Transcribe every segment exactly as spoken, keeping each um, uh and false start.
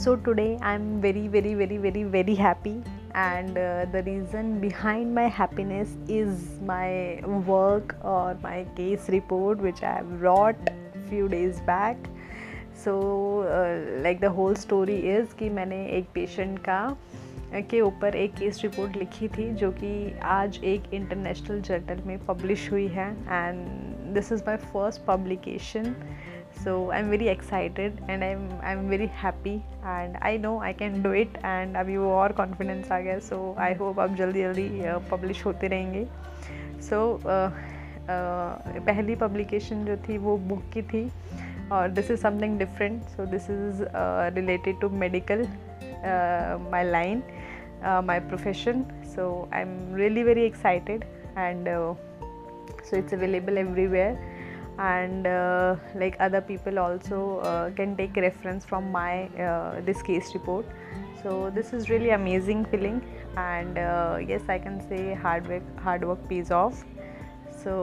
So today I'm very very very very very happy, and uh, the reason behind my happiness is my work or my case report which I have wrought few days back. So uh, like the whole story is कि मैंने एक patient का के ऊपर एक case report लिखी थी जो कि आज एक इंटरनेशनल जर्नल में पब्लिश हुई है, and this is my first publication. So I'm very excited and I'm I'm very happy, and I know I can do it, and अभी वो और confidence आ गया. So I hope आप जल्दी जल्दी publish होते रहेंगे. So uh, uh, पहली publication जो थी वो book की थी, और this is something different. So this is uh, related to medical, uh, my line, uh, my profession. So I'm really very excited, and uh, so it's available everywhere. And uh, like other people also uh, can take reference from my uh, this case report. So this is really amazing feeling, and uh, yes, I can say hard work hard work pays off. So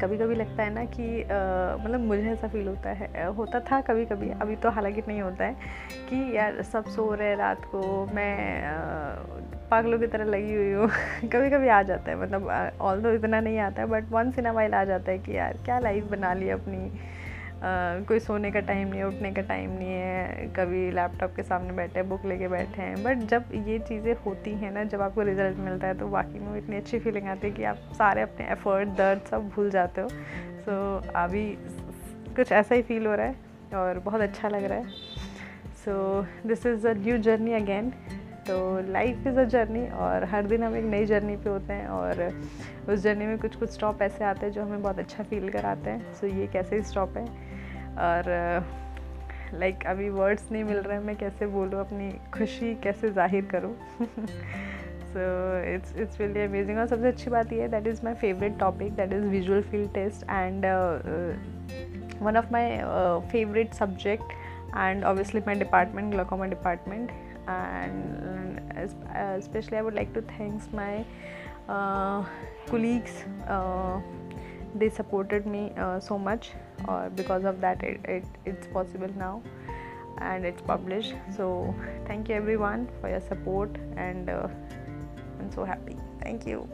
कभी कभी लगता है ना कि uh, मतलब मुझे ऐसा feel होता है होता था कभी कभी, अभी तो हालांकि नहीं होता है, कि यार सब सो रहे रात को, मैं uh, पागलों की तरह लगी हुई हूँ. कभी कभी आ जाता है, मतलब ऑल दो इतना नहीं आता है, but once in a while आ जाता है कि यार क्या लाइफ बना ली अपनी. uh, कोई सोने का टाइम नहीं है, उठने का टाइम नहीं है, कभी लैपटॉप के सामने बैठे हैं, बुक लेके बैठे हैं. बट जब ये चीज़ें होती हैं ना, जब आपको रिजल्ट मिलता है, तो वाकई में इतनी अच्छी फीलिंग आती है कि आप सारे अपने एफर्ट दर्द सब भूल जाते हो. सो so, अभी कुछ ऐसा ही फील हो रहा है और बहुत अच्छा लग रहा है. So this is a new journey again. तो लाइफ इज़ अ जर्नी, और हर दिन हम एक नई जर्नी पे होते हैं, और उस जर्नी में कुछ कुछ स्टॉप ऐसे आते हैं जो हमें बहुत अच्छा फील कराते हैं. सो so, ये कैसे ही स्टॉप है, और लाइक like, अभी वर्ड्स नहीं मिल रहे हैं मैं कैसे बोलूँ, अपनी खुशी कैसे जाहिर करूँ. So it's it's really amazing. और सबसे अच्छी बात यह है that is my favourite topic, that is visual field test, and one of my favourite subject, and obviously my department, glaucoma department. And especially I would like to thanks my uh, colleagues. Uh, they supported me uh, so much, or because of that it, it it's possible now and it's published. So thank you everyone for your support, and uh, I'm so happy. Thank you.